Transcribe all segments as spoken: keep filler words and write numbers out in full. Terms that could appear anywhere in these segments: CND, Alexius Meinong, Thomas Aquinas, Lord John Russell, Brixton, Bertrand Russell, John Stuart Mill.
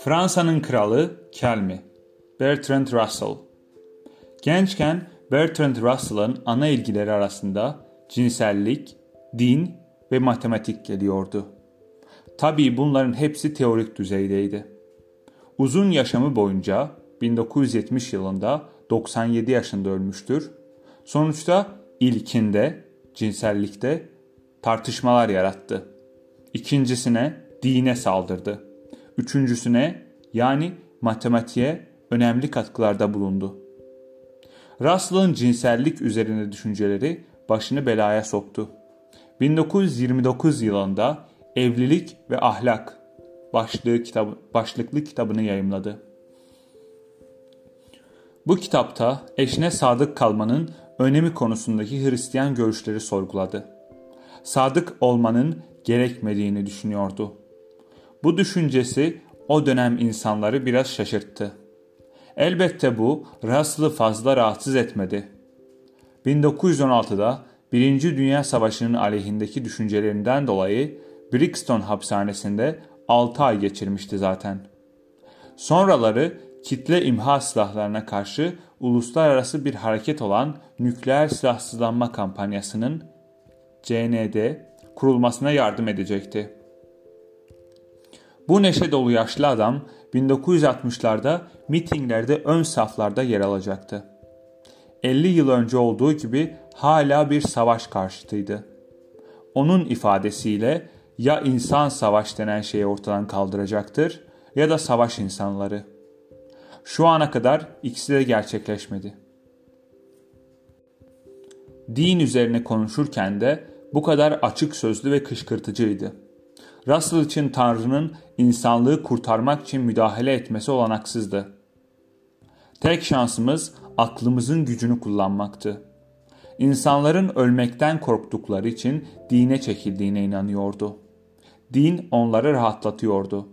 Fransa'nın kralı kel mi? Bertrand Russell. Gençken Bertrand Russell'ın ana ilgileri arasında cinsellik, din ve matematik geliyordu. Tabii bunların hepsi teorik düzeydeydi. Uzun yaşamı boyunca bin dokuz yüz yetmiş yılında doksan yedi yaşında ölmüştür. Sonuçta ilkinde, cinsellikte tartışmalar yarattı. İkincisine dine saldırdı. Üçüncüsüne yani matematiğe önemli katkılarda bulundu. Russell'ın cinsellik üzerine düşünceleri başını belaya soktu. bin dokuz yüz yirmi dokuz yılında Evlilik ve Ahlak başlığı kitabı, başlıklı kitabını yayımladı. Bu kitapta eşine sadık kalmanın önemi konusundaki Hristiyan görüşleri sorguladı. Sadık olmanın gerekmediğini düşünüyordu. Bu düşüncesi o dönem insanları biraz şaşırttı. Elbette bu Russell'ı fazla rahatsız etmedi. bin dokuz yüz on altıda Birinci Dünya Savaşı'nın aleyhindeki düşüncelerinden dolayı Brixton hapishanesinde altı ay geçirmişti zaten. Sonraları kitle imha silahlarına karşı uluslararası bir hareket olan nükleer silahsızlanma kampanyasının C N D kurulmasına yardım edecekti. Bu neşe dolu yaşlı adam bin dokuz yüz altmışlarda mitinglerde ön saflarda yer alacaktı. elli yıl önce olduğu gibi hala bir savaş karşıtıydı. Onun ifadesiyle ya insan savaş denen şeyi ortadan kaldıracaktır ya da savaş insanları. Şu ana kadar ikisi de gerçekleşmedi. Din üzerine konuşurken de bu kadar açık sözlü ve kışkırtıcıydı. Russell için Tanrı'nın insanlığı kurtarmak için müdahale etmesi olanaksızdı. Tek şansımız aklımızın gücünü kullanmaktı. İnsanların ölmekten korktukları için dine çekildiğine inanıyordu. Din onları rahatlatıyordu.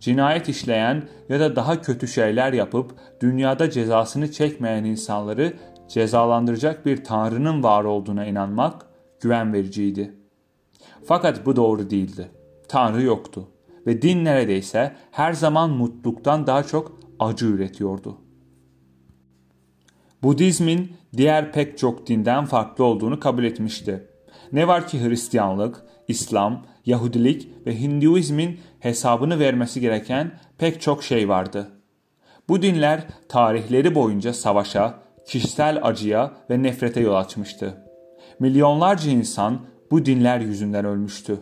Cinayet işleyen ya da daha kötü şeyler yapıp dünyada cezasını çekmeyen insanları cezalandıracak bir Tanrı'nın var olduğuna inanmak güven vericiydi. Fakat bu doğru değildi. Tanrı yoktu ve din neredeyse her zaman mutluluktan daha çok acı üretiyordu. Budizmin diğer pek çok dinden farklı olduğunu kabul etmişti. Ne var ki Hristiyanlık, İslam, Yahudilik ve Hinduizmin hesabını vermesi gereken pek çok şey vardı. Bu dinler tarihleri boyunca savaşa, kişisel acıya ve nefrete yol açmıştı. Milyonlarca insan bu dinler yüzünden ölmüştü.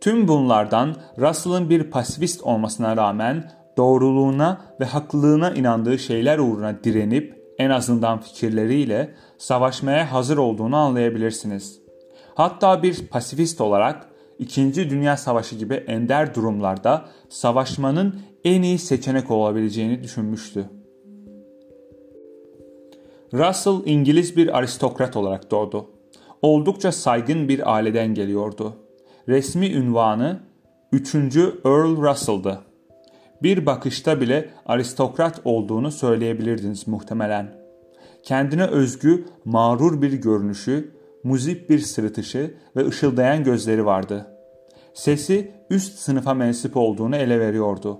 Tüm bunlardan Russell'ın bir pasifist olmasına rağmen doğruluğuna ve haklılığına inandığı şeyler uğruna direnip en azından fikirleriyle savaşmaya hazır olduğunu anlayabilirsiniz. Hatta bir pasifist olarak İkinci Dünya Savaşı gibi ender durumlarda savaşmanın en iyi seçenek olabileceğini düşünmüştü. Russell İngiliz bir aristokrat olarak doğdu. Oldukça saygın bir aileden geliyordu. Resmi ünvanı üçüncü Earl Russell'dı. Bir bakışta bile aristokrat olduğunu söyleyebilirdiniz muhtemelen. Kendine özgü, mağrur bir görünüşü, muzip bir sırıtışı ve ışıldayan gözleri vardı. Sesi üst sınıfa mensup olduğunu ele veriyordu.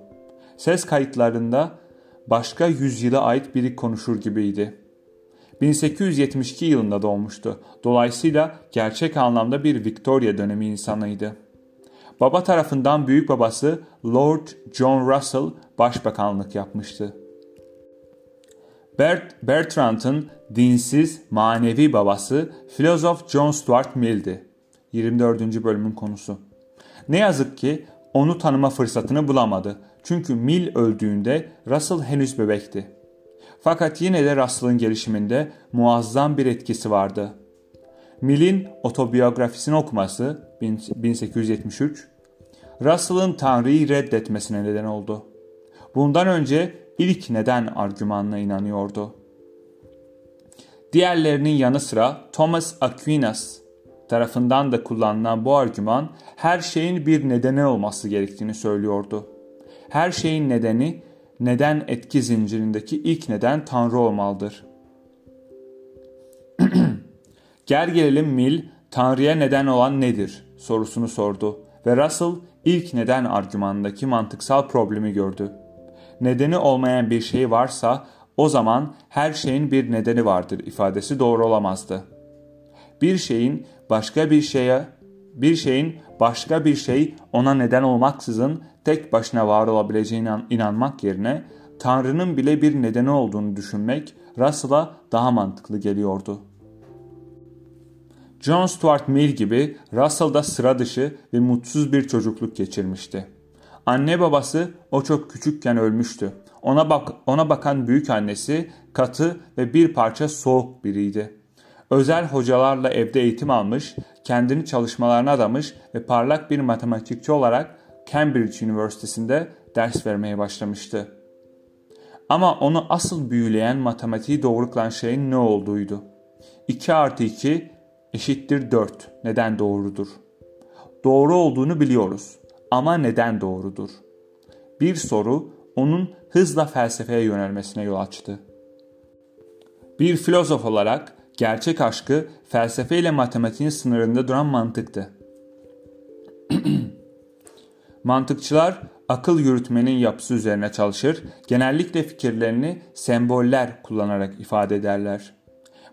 Ses kayıtlarında başka yüzyıla ait biri konuşur gibiydi. bin sekiz yüz yetmiş iki yılında doğmuştu. Dolayısıyla gerçek anlamda bir Victoria dönemi insanıydı. Baba tarafından büyük babası Lord John Russell başbakanlık yapmıştı. Bert- Bertrand'ın dinsiz, manevi babası filozof John Stuart Mill'di. yirmi dördüncü bölümün konusu. Ne yazık ki onu tanıma fırsatını bulamadı. Çünkü Mill öldüğünde Russell henüz bebekti. Fakat yine de Russell'ın gelişiminde muazzam bir etkisi vardı. Mill'in otobiyografisini okuması bin sekiz yüz yetmiş üç, Russell'ın Tanrı'yı reddetmesine neden oldu. Bundan önce ilk neden argümanına inanıyordu. Diğerlerinin yanı sıra Thomas Aquinas tarafından da kullanılan bu argüman her şeyin bir nedeni olması gerektiğini söylüyordu. Her şeyin nedeni, neden etki zincirindeki ilk neden Tanrı olmalıdır. Gel gelelim Mill, Tanrı'ya neden olan nedir sorusunu sordu ve Russell ilk neden argümanındaki mantıksal problemi gördü. Nedeni olmayan bir şey varsa o zaman her şeyin bir nedeni vardır ifadesi doğru olamazdı. Bir şeyin başka bir şeye, bir şeyin başka bir şey ona neden olmaksızın tek başına var olabileceğine inanmak yerine Tanrı'nın bile bir nedeni olduğunu düşünmek Russell'a daha mantıklı geliyordu. John Stuart Mill gibi Russell da sıra dışı ve mutsuz bir çocukluk geçirmişti. Anne babası o çok küçükken ölmüştü. Ona bak, ona bakan büyük annesi katı ve bir parça soğuk biriydi. Özel hocalarla evde eğitim almış, kendini çalışmalarına adamış ve parlak bir matematikçi olarak Cambridge Üniversitesi'nde ders vermeye başlamıştı. Ama onu asıl büyüleyen matematiği doğrulayan şeyin ne olduğuydu. iki artı iki eşittir dört neden doğrudur? Doğru olduğunu biliyoruz ama neden doğrudur? Bir soru onun hızla felsefeye yönelmesine yol açtı. Bir filozof olarak gerçek aşkı felsefe ile matematiğin sınırında duran mantıktı. Mantıkçılar akıl yürütmenin yapısı üzerine çalışır, genellikle fikirlerini semboller kullanarak ifade ederler.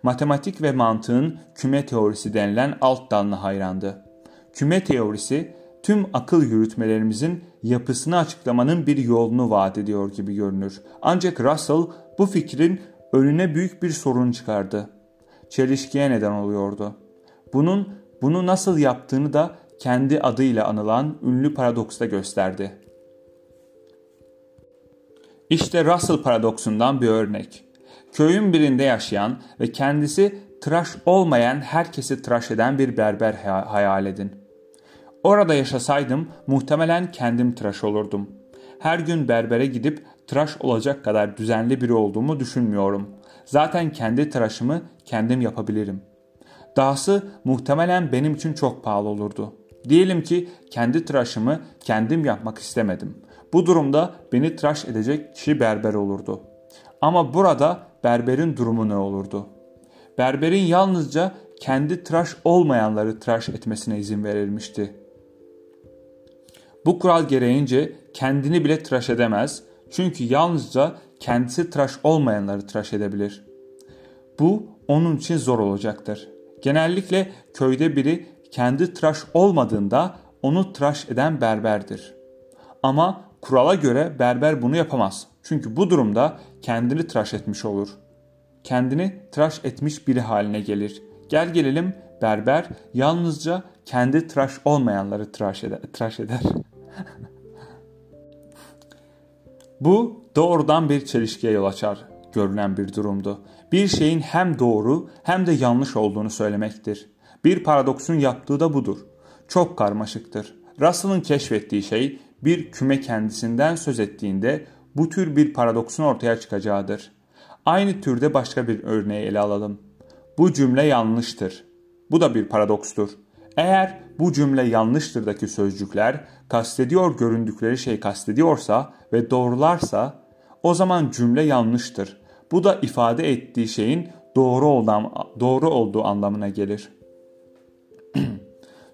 Matematik ve mantığın küme teorisi denilen alt dalına hayrandı. Küme teorisi tüm akıl yürütmelerimizin yapısını açıklamanın bir yolunu vaat ediyor gibi görünür. Ancak Russell bu fikrin önüne büyük bir sorun çıkardı. Çelişkiye neden oluyordu. Bunun bunu nasıl yaptığını da kendi adıyla anılan ünlü paradoksta gösterdi. İşte Russell paradoksundan bir örnek. Köyün birinde yaşayan ve kendisi tıraş olmayan herkesi tıraş eden bir berber hayal edin. Orada yaşasaydım muhtemelen kendim tıraş olurdum. Her gün berbere gidip tıraş olacak kadar düzenli biri olduğumu düşünmüyorum. Zaten kendi tıraşımı kendim yapabilirim. Dahası muhtemelen benim için çok pahalı olurdu. Diyelim ki kendi tıraşımı kendim yapmak istemedim. Bu durumda beni tıraş edecek kişi berber olurdu. Ama burada berberin durumu ne olurdu? Berberin yalnızca kendi tıraş olmayanları tıraş etmesine izin verilmişti. Bu kural gereğince kendini bile tıraş edemez, çünkü yalnızca kendisi tıraş olmayanları tıraş edebilir. Bu onun için zor olacaktır. Genellikle köyde biri kendi tıraş olmadığında onu tıraş eden berberdir. Ama kurala göre berber bunu yapamaz. Çünkü bu durumda kendini tıraş etmiş olur. Kendini tıraş etmiş biri haline gelir. Gel gelelim berber yalnızca kendi tıraş olmayanları tıraş eder. Tıraş eder. Bu doğrudan bir çelişkiye yol açar görünen bir durumdu. Bir şeyin hem doğru hem de yanlış olduğunu söylemektir. Bir paradoksun yaptığı da budur. Çok karmaşıktır. Russell'ın keşfettiği şey bir küme kendisinden söz ettiğinde bu tür bir paradoksun ortaya çıkacağıdır. Aynı türde başka bir örneği ele alalım. Bu cümle yanlıştır. Bu da bir paradokstur. Eğer bu cümle yanlıştırdaki sözcükler kastediyor göründükleri şey kastediyorsa ve doğrularsa o zaman cümle yanlıştır. Bu da ifade ettiği şeyin doğru olan, doğru olduğu anlamına gelir.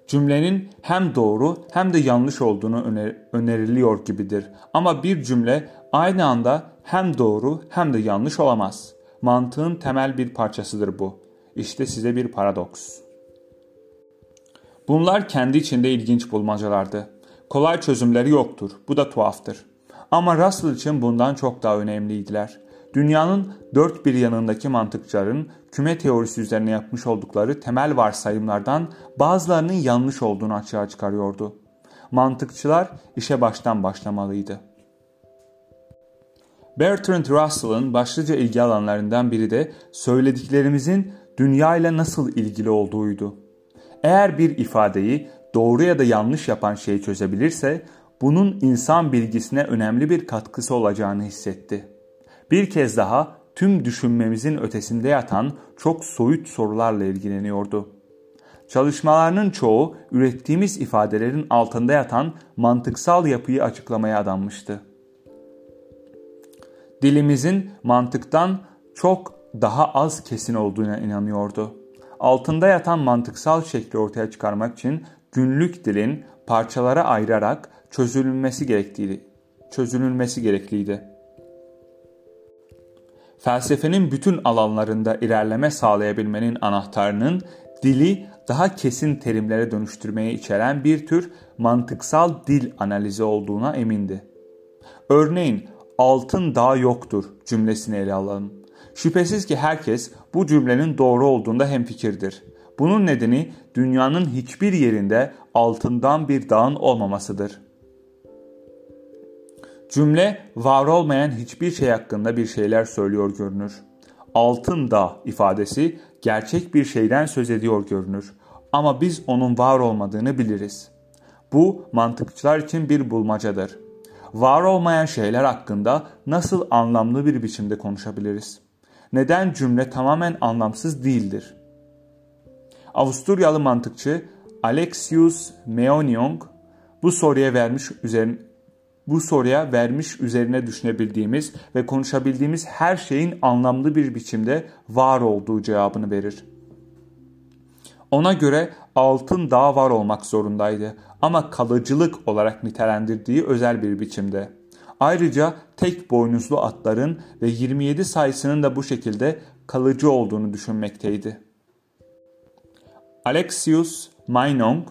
Cümlenin hem doğru hem de yanlış olduğunu öner- öneriliyor gibidir. Ama bir cümle aynı anda hem doğru hem de yanlış olamaz. Mantığın temel bir parçasıdır bu. İşte size bir paradoks. Bunlar kendi içinde ilginç bulmacalardı. Kolay çözümleri yoktur. Bu da tuhaftır. Ama Russell için bundan çok daha önemliydiler. Dünyanın dört bir yanındaki mantıkçıların küme teorisi üzerine yapmış oldukları temel varsayımlardan bazılarının yanlış olduğunu açığa çıkarıyordu. Mantıkçılar işe baştan başlamalıydı. Bertrand Russell'ın başlıca ilgi alanlarından biri de söylediklerimizin dünyayla nasıl ilgili olduğuydu. Eğer bir ifadeyi doğru ya da yanlış yapan şeyi çözebilirse bunun insan bilgisine önemli bir katkısı olacağını hissetti. Bir kez daha tüm düşünmemizin ötesinde yatan çok soyut sorularla ilgileniyordu. Çalışmalarının çoğu ürettiğimiz ifadelerin altında yatan mantıksal yapıyı açıklamaya adanmıştı. Dilimizin mantıktan çok daha az kesin olduğuna inanıyordu. Altında yatan mantıksal şekli ortaya çıkarmak için günlük dilin parçalara ayırarak çözülmesi gerektiği, çözülmesi gerekliydi. Felsefenin bütün alanlarında ilerleme sağlayabilmenin anahtarının dili daha kesin terimlere dönüştürmeye içeren bir tür mantıksal dil analizi olduğuna emindi. Örneğin "altın dağ yoktur" cümlesini ele alalım. Şüphesiz ki herkes bu cümlenin doğru olduğunda hemfikirdir. Bunun nedeni dünyanın hiçbir yerinde altından bir dağın olmamasıdır. Cümle var olmayan hiçbir şey hakkında bir şeyler söylüyor görünür. Altın dağ ifadesi gerçek bir şeyden söz ediyor görünür. Ama biz onun var olmadığını biliriz. Bu mantıkçılar için bir bulmacadır. Var olmayan şeyler hakkında nasıl anlamlı bir biçimde konuşabiliriz? Neden cümle tamamen anlamsız değildir? Avusturyalı mantıkçı Alexius Meinong bu soruya vermiş üzerine bu soruya vermiş üzerine düşünebildiğimiz ve konuşabildiğimiz her şeyin anlamlı bir biçimde var olduğu cevabını verir. Ona göre altın dağ var olmak zorundaydı ama kalıcılık olarak nitelendirdiği özel bir biçimde. Ayrıca tek boynuzlu atların ve yirmi yedi sayısının da bu şekilde kalıcı olduğunu düşünmekteydi. Alexius Meinong,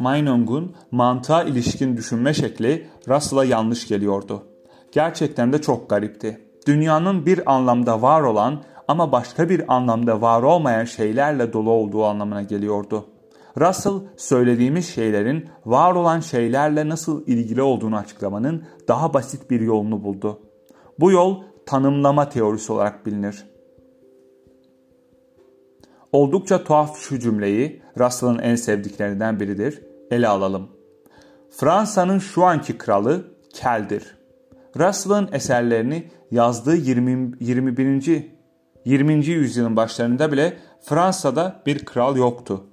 Meinong'un mantığa ilişkin düşünme şekli Russell'a yanlış geliyordu. Gerçekten de çok garipti. Dünyanın bir anlamda var olan ama başka bir anlamda var olmayan şeylerle dolu olduğu anlamına geliyordu. Russell, söylediğimiz şeylerin var olan şeylerle nasıl ilgili olduğunu açıklamanın daha basit bir yolunu buldu. Bu yol tanımlama teorisi olarak bilinir. Oldukça tuhaf şu cümleyi, Russell'ın en sevdiklerinden biridir, ele alalım. Fransa'nın şu anki kralı keldir. Russell'ın eserlerini yazdığı yirmi. yirmi birinci. yirminci yüzyılın başlarında bile Fransa'da bir kral yoktu.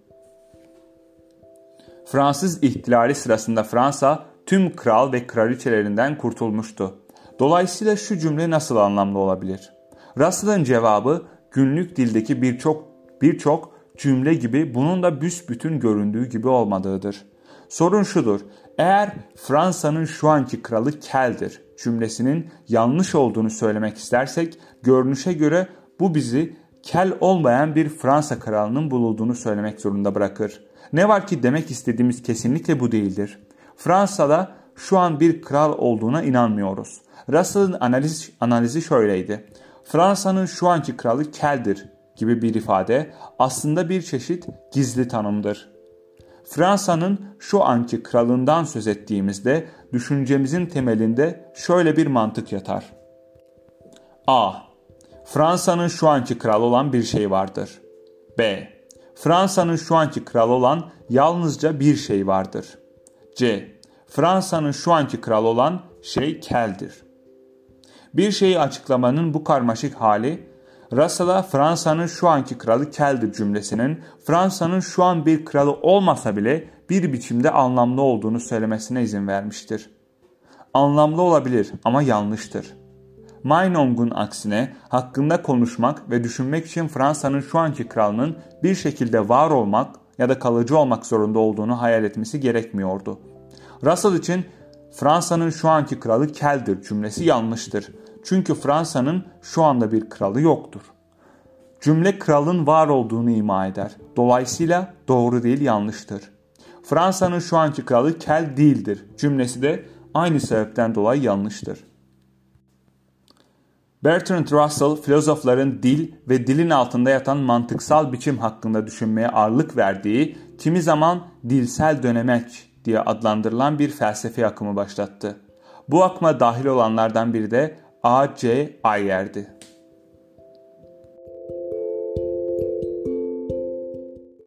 Fransız ihtilali sırasında Fransa tüm kral ve kraliçelerinden kurtulmuştu. Dolayısıyla şu cümle nasıl anlamlı olabilir? Russell'ın cevabı günlük dildeki birçok birçok cümle gibi bunun da büsbütün göründüğü gibi olmadığıdır. Sorun şudur, eğer Fransa'nın şu anki kralı keldir cümlesinin yanlış olduğunu söylemek istersek, görünüşe göre bu bizi kel olmayan bir Fransa kralının bulunduğunu söylemek zorunda bırakır. Ne var ki demek istediğimiz kesinlikle bu değildir. Fransa'da şu an bir kral olduğuna inanmıyoruz. Russell'ın analiz, analizi şöyleydi. Fransa'nın şu anki kralı keldir gibi bir ifade aslında bir çeşit gizli tanımdır. Fransa'nın şu anki kralından söz ettiğimizde düşüncemizin temelinde şöyle bir mantık yatar. A. Fransa'nın şu anki kralı olan bir şey vardır. B. Fransa'nın şu anki kralı olan yalnızca bir şey vardır. C. Fransa'nın şu anki kralı olan şey keldir. Bir şeyi açıklamanın bu karmaşık hali, Russell'a Fransa'nın şu anki kralı keldir cümlesinin Fransa'nın şu an bir kralı olmasa bile bir biçimde anlamlı olduğunu söylemesine izin vermiştir. Anlamlı olabilir ama yanlıştır. Meinong'un aksine hakkında konuşmak ve düşünmek için Fransa'nın şu anki kralının bir şekilde var olmak ya da kalıcı olmak zorunda olduğunu hayal etmesi gerekmiyordu. Russell için Fransa'nın şu anki kralı keldir cümlesi yanlıştır. Çünkü Fransa'nın şu anda bir kralı yoktur. Cümle kralın var olduğunu ima eder. Dolayısıyla doğru değil yanlıştır. Fransa'nın şu anki kralı kel değildir cümlesi de aynı sebepten dolayı yanlıştır. Bertrand Russell, filozofların dil ve dilin altında yatan mantıksal biçim hakkında düşünmeye ağırlık verdiği, kimi zaman dilsel dönemeç diye adlandırılan bir felsefi akımı başlattı. Bu akıma dahil olanlardan biri de A C Ayer'di.